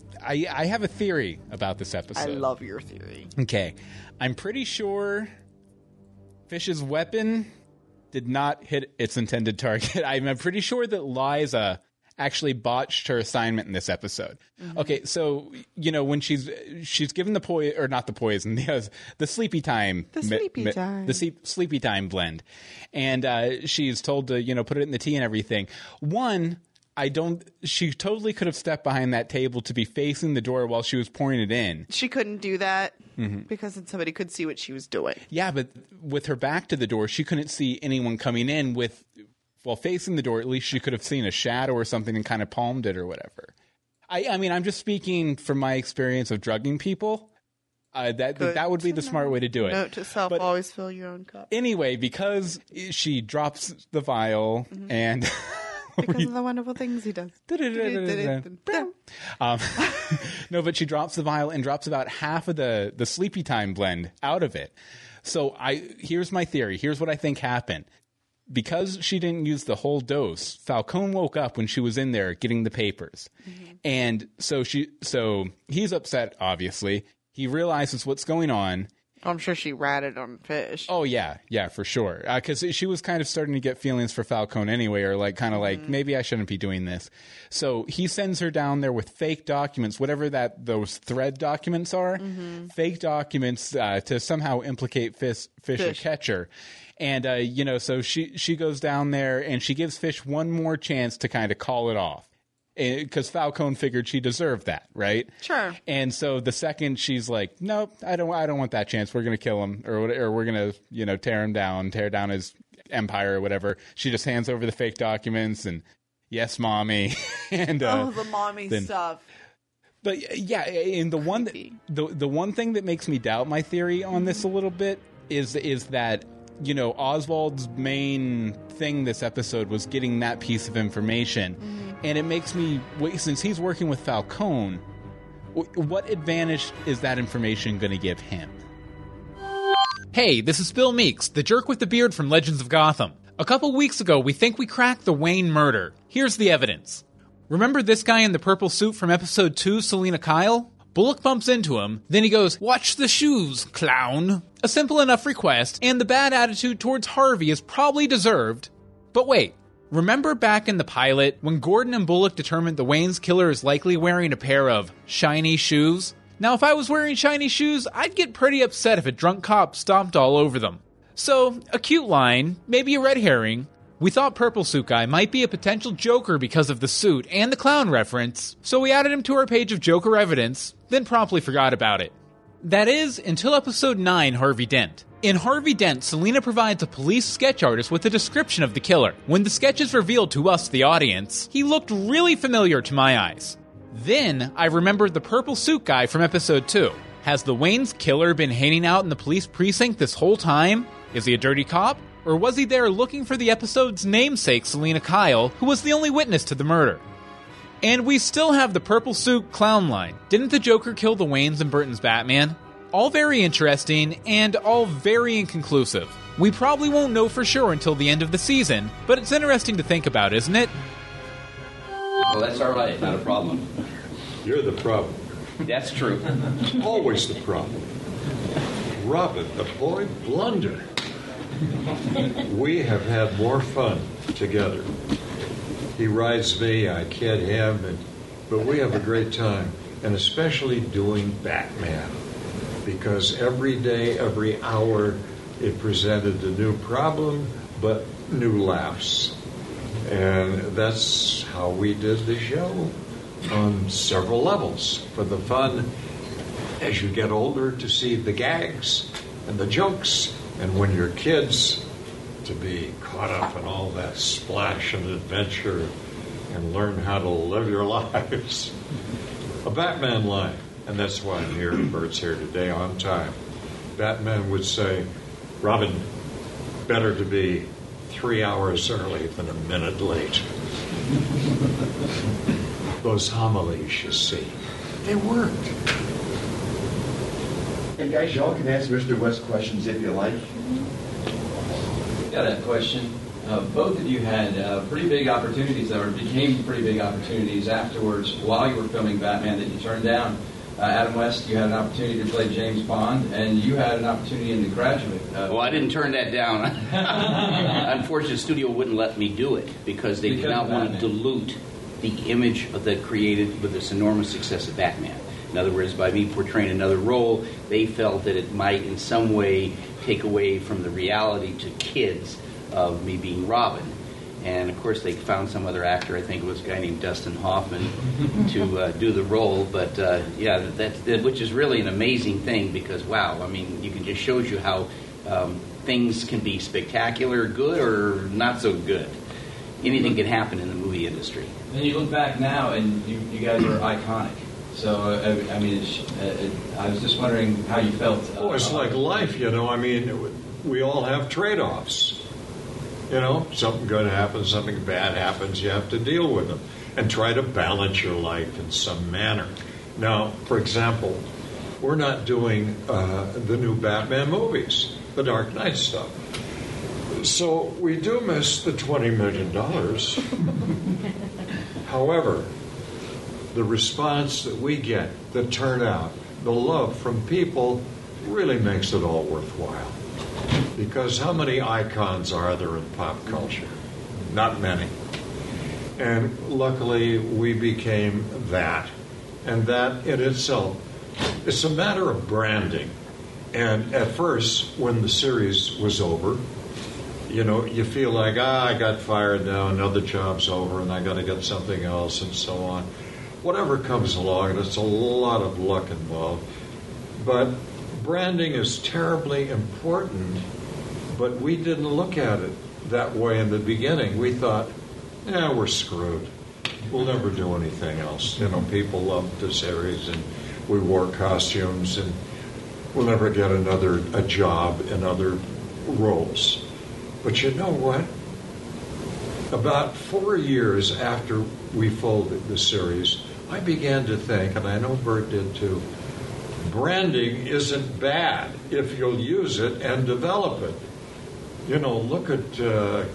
have a theory about this episode. I love your theory. Okay, I'm pretty sure Fish's weapon did not hit its intended target. I'm pretty sure that Liza actually botched her assignment in this episode. Mm-hmm. Okay, so, you know, when she's given the poison, or not the poison, the sleepy time. Sleepy time blend. And she's told to, you know, put it in the tea and everything. One, she totally could have stepped behind that table to be facing the door while she was pouring it in. She couldn't do that because then somebody could see what she was doing. Yeah, but with her back to the door, she couldn't see anyone coming in with... While facing the door, at least she could have seen a shadow or something and kind of palmed it or whatever. I mean, I'm just speaking from my experience of drugging people. That would be the smart way to do it. Note to self, but always fill your own cup. Anyway, because she drops the vial and... Because of the wonderful things he does. No, but she drops the vial and drops about half of the sleepy time blend out of it. So here's my theory. Here's what I think happened. Because she didn't use the whole dose, Falcone woke up when she was in there getting the papers. Mm-hmm. And so he's upset, obviously. He realizes what's going on. I'm sure she ratted on Fish. Oh, yeah. Yeah, for sure. Because she was kind of starting to get feelings for Falcone anyway, or maybe I shouldn't be doing this. So he sends her down there with fake documents, whatever those thread documents are, fake documents to somehow implicate Fish or Catcher. And, you know, so she goes down there and she gives Fish one more chance to kind of call it off because Falcone figured she deserved that, right? Sure. And so the second she's like, nope, I don't want that chance. We're going to kill him or we're going to, you know, tear down his empire or whatever. She just hands over the fake documents and yes, mommy. And the mommy stuff. But yeah, and the one thing that makes me doubt my theory on this a little bit is that, you know, Oswald's main thing this episode was getting that piece of information. And it makes me wait, since he's working with Falcone, what advantage is that information going to give him? Hey, this is Bill Meeks, the jerk with the beard from Legends of Gotham. A couple weeks ago, we think we cracked the Wayne murder. Here's the evidence. Remember this guy in the purple suit from episode 2, Selena Kyle? Bullock bumps into him, then he goes, "Watch the shoes, clown." A simple enough request, and the bad attitude towards Harvey is probably deserved. But wait, remember back in the pilot, when Gordon and Bullock determined the Wayne's killer is likely wearing a pair of shiny shoes? Now if I was wearing shiny shoes, I'd get pretty upset if a drunk cop stomped all over them. So, a cute line, maybe a red herring. We thought Purple Suit Guy might be a potential Joker because of the suit and the clown reference, so we added him to our page of Joker evidence, then promptly forgot about it. That is, until episode 9, Harvey Dent. In Harvey Dent, Selena provides a police sketch artist with a description of the killer. When the sketch is revealed to us, the audience, he looked really familiar to my eyes. Then, I remembered the Purple Suit Guy from episode 2. Has the Wayne's killer been hanging out in the police precinct this whole time? Is he a dirty cop? Or was he there looking for the episode's namesake, Selena Kyle, who was the only witness to the murder? And we still have the purple suit clown line. Didn't the Joker kill the Waynes in Burton's Batman? All very interesting, and all very inconclusive. We probably won't know for sure until the end of the season, but it's interesting to think about, isn't it? Well, that's all right, not a problem. You're the problem. That's true. Always the problem. Robin, the boy blunder. We have had more fun together. He rides me, I kid him, but we have a great time, and especially doing Batman, because every day, every hour, it presented a new problem, but new laughs. And that's how we did the show on several levels, for the fun as you get older to see the gags and the jokes, and when you're kids to be caught up in all that splash and adventure and learn how to live your lives. A Batman line, and that's why I'm here, Bert's here today on time. Batman would say, Robin, better to be 3 hours early than a minute late. Those homilies, you see, they worked. Hey guys, y'all can ask Mr. West questions if you like. Got a question. Both of you had pretty big opportunities, or became pretty big opportunities afterwards while you were filming Batman that you turned down. Adam West, you had an opportunity to play James Bond, and you had an opportunity in The Graduate. Well, I didn't turn that down. Unfortunately, the studio wouldn't let me do it because they did not want to dilute the image of that created with this enormous success of Batman. In other words, by me portraying another role, they felt that it might in some way take away from the reality to kids of me being Robin. And, of course, they found some other actor, I think it was a guy named Dustin Hoffman, to do the role. But, yeah, which is really an amazing thing because, wow, I mean, you can just shows you how things can be spectacular, good, or not so good. Anything can happen in the movie industry. And you look back now, and you guys are iconic. So, I mean, I was just wondering how you felt. Oh, it's like life, you know. I mean, we all have trade-offs. You know, something good happens, something bad happens, you have to deal with them and try to balance your life in some manner. Now, for example, we're not doing the new Batman movies, the Dark Knight stuff. So we do miss the $20 million. However, the response that we get, the turnout, the love from people really makes it all worthwhile. Because how many icons are there in pop culture? Not many. And luckily, we became that. And that in itself, it's a matter of branding. And at first, when the series was over, you know, you feel like, I got fired now, another job's over, and I got to get something else, and so on. Whatever comes along, and it's a lot of luck involved. But branding is terribly important, but we didn't look at it that way in the beginning. We thought, we're screwed. We'll never do anything else. You know, people loved the series, and we wore costumes, and we'll never get a job in other roles. But you know what? About 4 years after we folded the series, I began to think, and I know Bert did too, branding isn't bad if you'll use it and develop it. You know, look at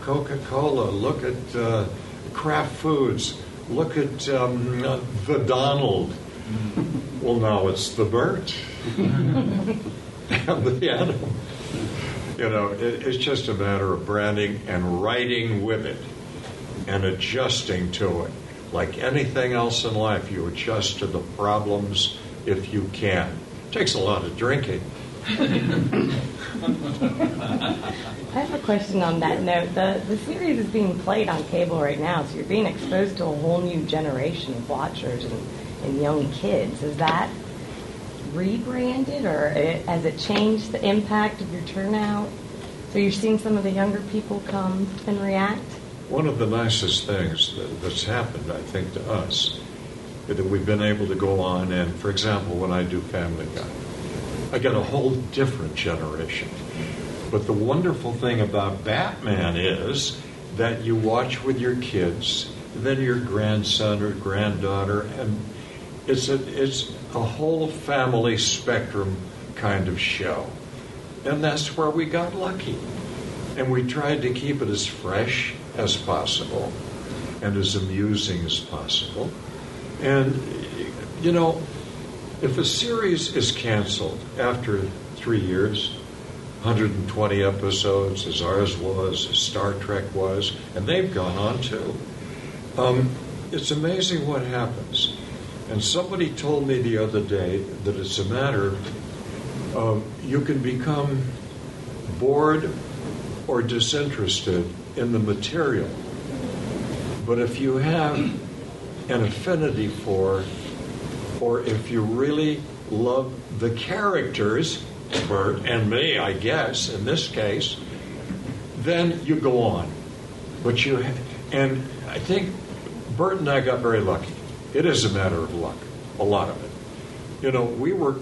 Coca-Cola, look at Kraft Foods, look at the Donald. Well, now it's the Burt and the Adam. You know, it's just a matter of branding and writing with it and adjusting to it. Like anything else in life, you adjust to the problems if you can. It takes a lot of drinking. I have a question on that note. The series is being played on cable right now, so you're being exposed to a whole new generation of watchers and young kids. Is that rebranded, or has it changed the impact of your turnout? So you're seeing some of the younger people come and react? One of the nicest things that's happened, I think, to us that we've been able to go on and, for example, when I do Family Guy, I get a whole different generation. But the wonderful thing about Batman is that you watch with your kids, then your grandson or granddaughter, and it's a whole family spectrum kind of show. And that's where we got lucky. And we tried to keep it as fresh as possible and as amusing as possible. And, you know, if a series is canceled after 3 years, 120 episodes, as ours was, as Star Trek was, and they've gone on too. It's amazing what happens. And somebody told me the other day that it's a matter of you can become bored or disinterested in the material, but if you have an affinity for, or if you really love the characters, Bert and me, I guess, in this case, then you go on. But you, and I think Bert and I got very lucky. It is a matter of luck, a lot of it. You know, we were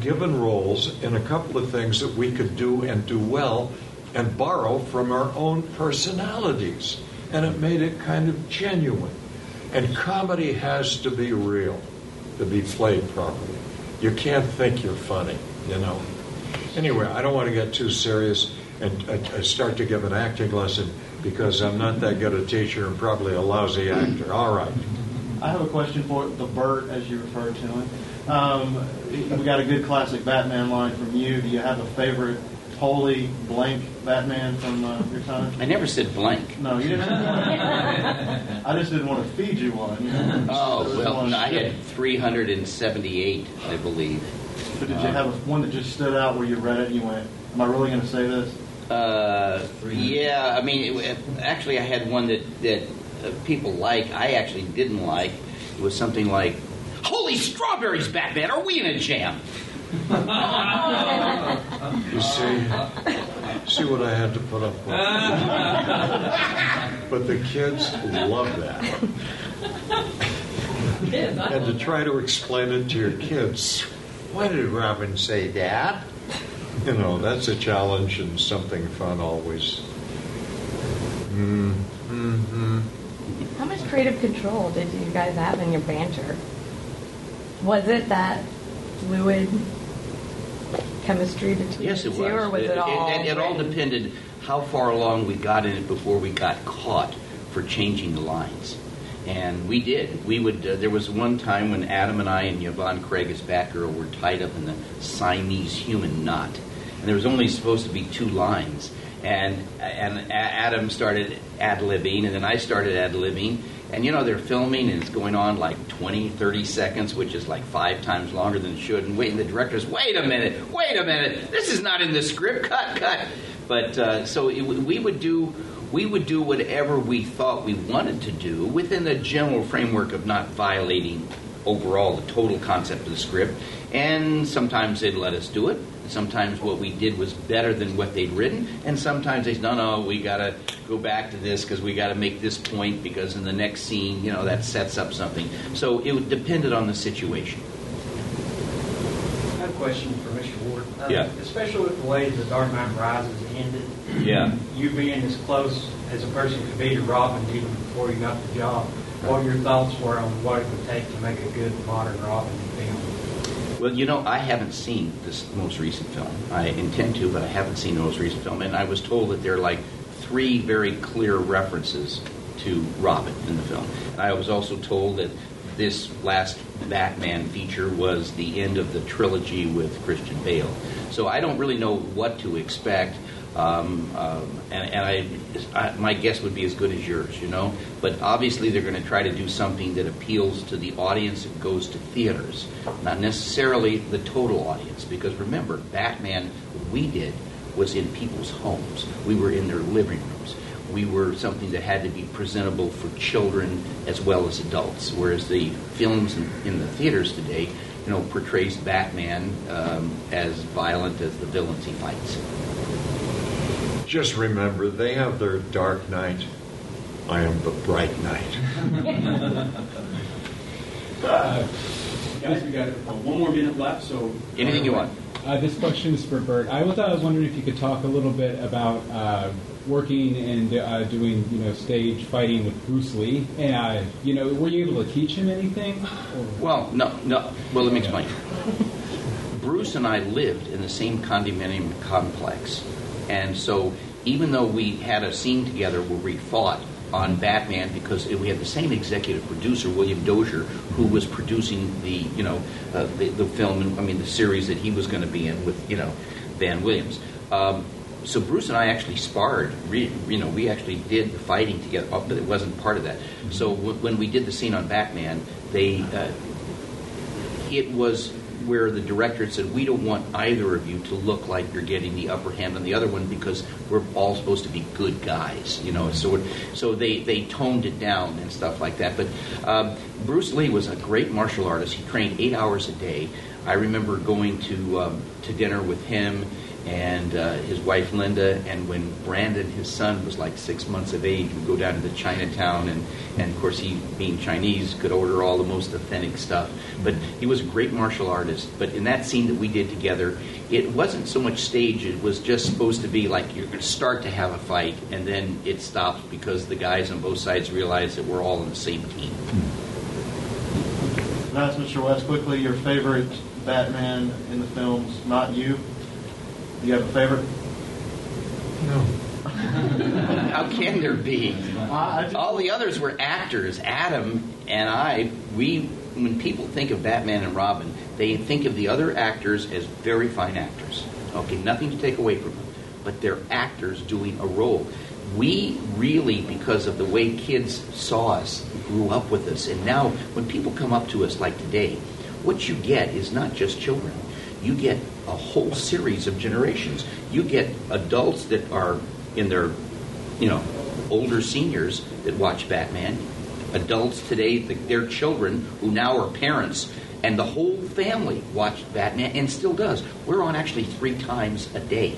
given roles in a couple of things that we could do and do well and borrow from our own personalities. And it made it kind of genuine. And comedy has to be real to be played properly. You can't think you're funny, you know. Anyway, I don't want to get too serious and I start to give an acting lesson because I'm not that good a teacher and probably a lousy actor. All right. I have a question for the Burt, as you refer to him. We got a good classic Batman line from you. Do you have a favorite holy blank Batman from your time? I never said blank. No, you didn't. I just didn't want to feed you one. You know? Oh, well, no, I had 378, I believe. But did you have one that just stood out where you read it and you went, am I really going to say this? Yeah, I mean, actually I had one that people like, I actually didn't like. It was something like, holy strawberries, Batman, are we in a jam? You see what I had to put up with. But the kids love that. And to try to explain it to your kids, why did Robin say that? You know, that's a challenge and something fun always. How much creative control did you guys have in your banter? Was it that fluid chemistry between the two, or was it all? It all depended how far along we got in it before we got caught for changing the lines, and we did. We would. There was one time when Adam and I and Yvonne Craig as Batgirl were tied up in the Siamese human knot, and there was only supposed to be two lines, and Adam started ad-libbing, and then I started ad-libbing. And, you know, they're filming, and it's going on like 20, 30 seconds, which is like 5 times longer than it should. And the director's, wait a minute. This is not in the script. Cut. But so we would do whatever we thought we wanted to do within the general framework of not violating overall the total concept of the script. And sometimes they'd let us do it. Sometimes what we did was better than what they'd written, and sometimes they said, no, we got to go back to this because we got to make this point because in the next scene, you know, that sets up something. So it depended on the situation. I have a question for Mr. Ward. Especially with the way the Dark Knight Rises ended. Yeah. You being as close as a person could be to Robin even before you got the job, what your thoughts were on what it would take to make a good modern Robin film? Well, you know, I haven't seen this most recent film. I intend to, but I haven't seen the most recent film. And I was told that there are like 3 very clear references to Robin in the film. And I was also told that this last Batman feature was the end of the trilogy with Christian Bale. So I don't really know what to expect. And my guess would be as good as yours, you know. But obviously they're going to try to do something that appeals to the audience that goes to theaters, not necessarily the total audience. Because remember, Batman, we did, was in people's homes. We were in their living rooms. We were something that had to be presentable for children as well as adults. Whereas the films in the theaters today, you know, portrays Batman as violent as the villains he fights. Just remember, they have their dark night. I am the bright night. Guys, we got one more minute left, so... Anything you want. This question is for Bert. I was wondering if you could talk a little bit about working and doing, you know, stage fighting with Bruce Lee. And, you know, were you able to teach him anything? Well, no. Well, let me explain. Bruce and I lived in the same condominium complex. And so even though we had a scene together where we fought on Batman, because we had the same executive producer, William Dozier, who was producing the film, I mean the series that he was going to be in with, you know, Van Williams. So Bruce and I actually sparred. We actually did the fighting together, but it wasn't part of that. So when we did the scene on Batman, it was where the director had said, we don't want either of you to look like you're getting the upper hand on the other one because we're all supposed to be good guys, you know. So they toned it down and stuff like that. But Bruce Lee was a great martial artist. He trained 8 hours a day. I remember going to dinner with him and his wife Linda, and when Brandon, his son, was like 6 months of age, we'd go down to the Chinatown, and of course he, being Chinese, could order all the most authentic stuff. But he was a great martial artist. But in that scene that we did together, it wasn't so much stage, it was just supposed to be like you're going to start to have a fight, and then it stops because the guys on both sides realize that we're all on the same team. That's Mr. West. Quickly, your favorite Batman in the films, not you. Do you have a favorite? No. How can there be? All the others were actors. Adam and I, when people think of Batman and Robin, they think of the other actors as very fine actors. Okay, nothing to take away from them. But they're actors doing a role. We really, because of the way kids saw us, grew up with us. And now when people come up to us like today, what you get is not just children. You get a whole series of generations. You get adults that are in their, older seniors that watch Batman. Adults today, their children, who now are parents, and the whole family watched Batman and still does. We're on actually 3 times a day.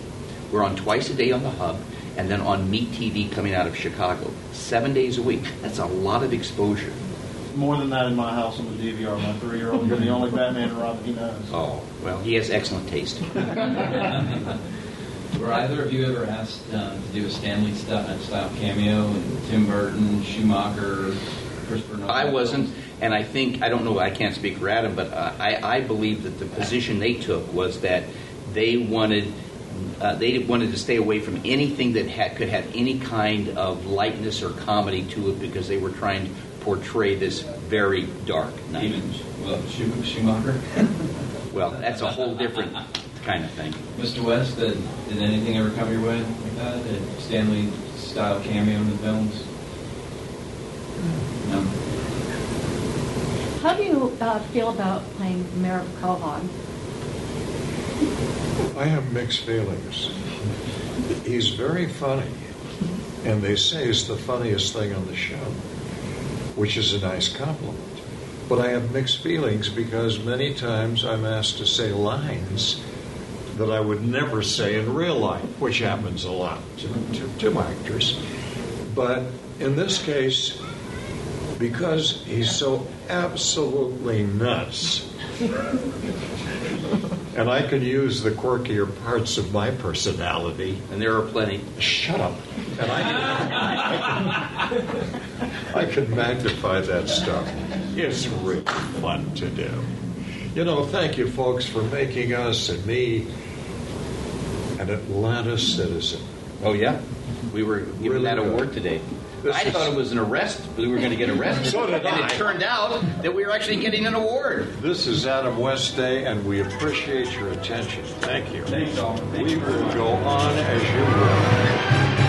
We're on twice a day on the Hub, and then on Meet TV coming out of Chicago, 7 days a week. That's a lot of exposure. More than that in my house on the DVR. My 3-year-old, you're the only Batman and Robin he knows. Oh, well, he has excellent taste. Were either of you ever asked to do a Stanley style cameo and Tim Burton, Schumacher, Christopher Nolan? I wasn't, and I don't know, I can't speak for Adam, but I believe that the position they took was that they wanted to stay away from anything that could have any kind of lightness or comedy to it because they were trying to portray this very dark night. Even, Schumacher? Well, that's a whole different kind of thing. Mr. West, did anything ever come your way like that? Did Stanley style cameo in the films? No. How do you feel about playing Mayor of Calhoun? I have mixed feelings. He's very funny, and they say it's the funniest thing on the show, which is a nice compliment. But I have mixed feelings because many times I'm asked to say lines that I would never say in real life, which happens a lot to my actors. But in this case, because he's so absolutely nuts, and I can use the quirkier parts of my personality. And there are plenty. Shut up. And I can magnify that stuff. It's really fun to do. Thank you, folks, for making us and me an Atlanta citizen. Oh, yeah? We were given that award today. I thought it was an arrest. We were going to get arrested. So did I. And it turned out that we were actually getting an award. This is Adam West Day, and we appreciate your attention. Thank you. Thanks, all. We will go on as you will.